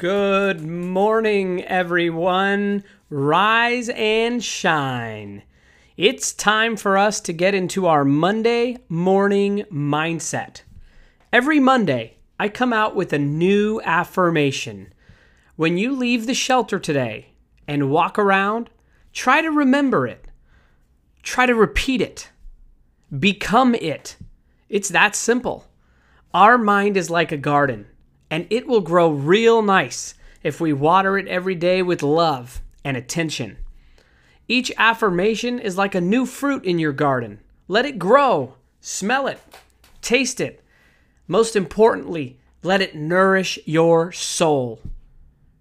Good morning, everyone. Rise and shine. It's time for us to get into our Monday morning mindset. Every Monday, I come out with a new affirmation. When you leave the shelter today and walk around, try to remember it. Try to repeat it. Become it. It's that simple. Our mind is like a garden, and it will grow real nice if we water it every day with love and attention. Each affirmation is like a new fruit in your garden. Let it grow, smell it, taste it. Most importantly, let it nourish your soul.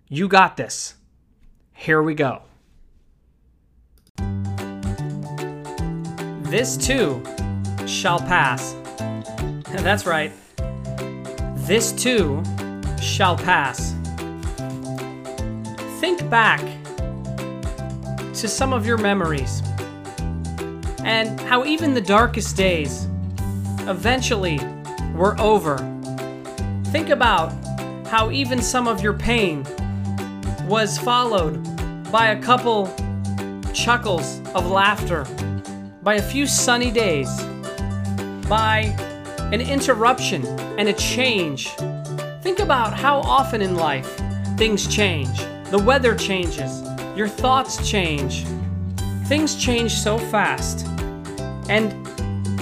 You got this. Here we go. This too shall pass. That's right. This too shall pass. Think back to some of your memories and how even the darkest days eventually were over. Think about how even some of your pain was followed by a couple chuckles of laughter, by a few sunny days, by an interruption and a change. Think about how often in life things change. The weather changes. Your thoughts change. Things change so fast. And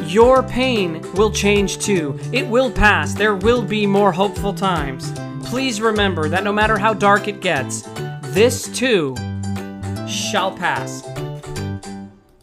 your pain will change too. It will pass. There will be more hopeful times. Please remember that no matter how dark it gets, this too shall pass.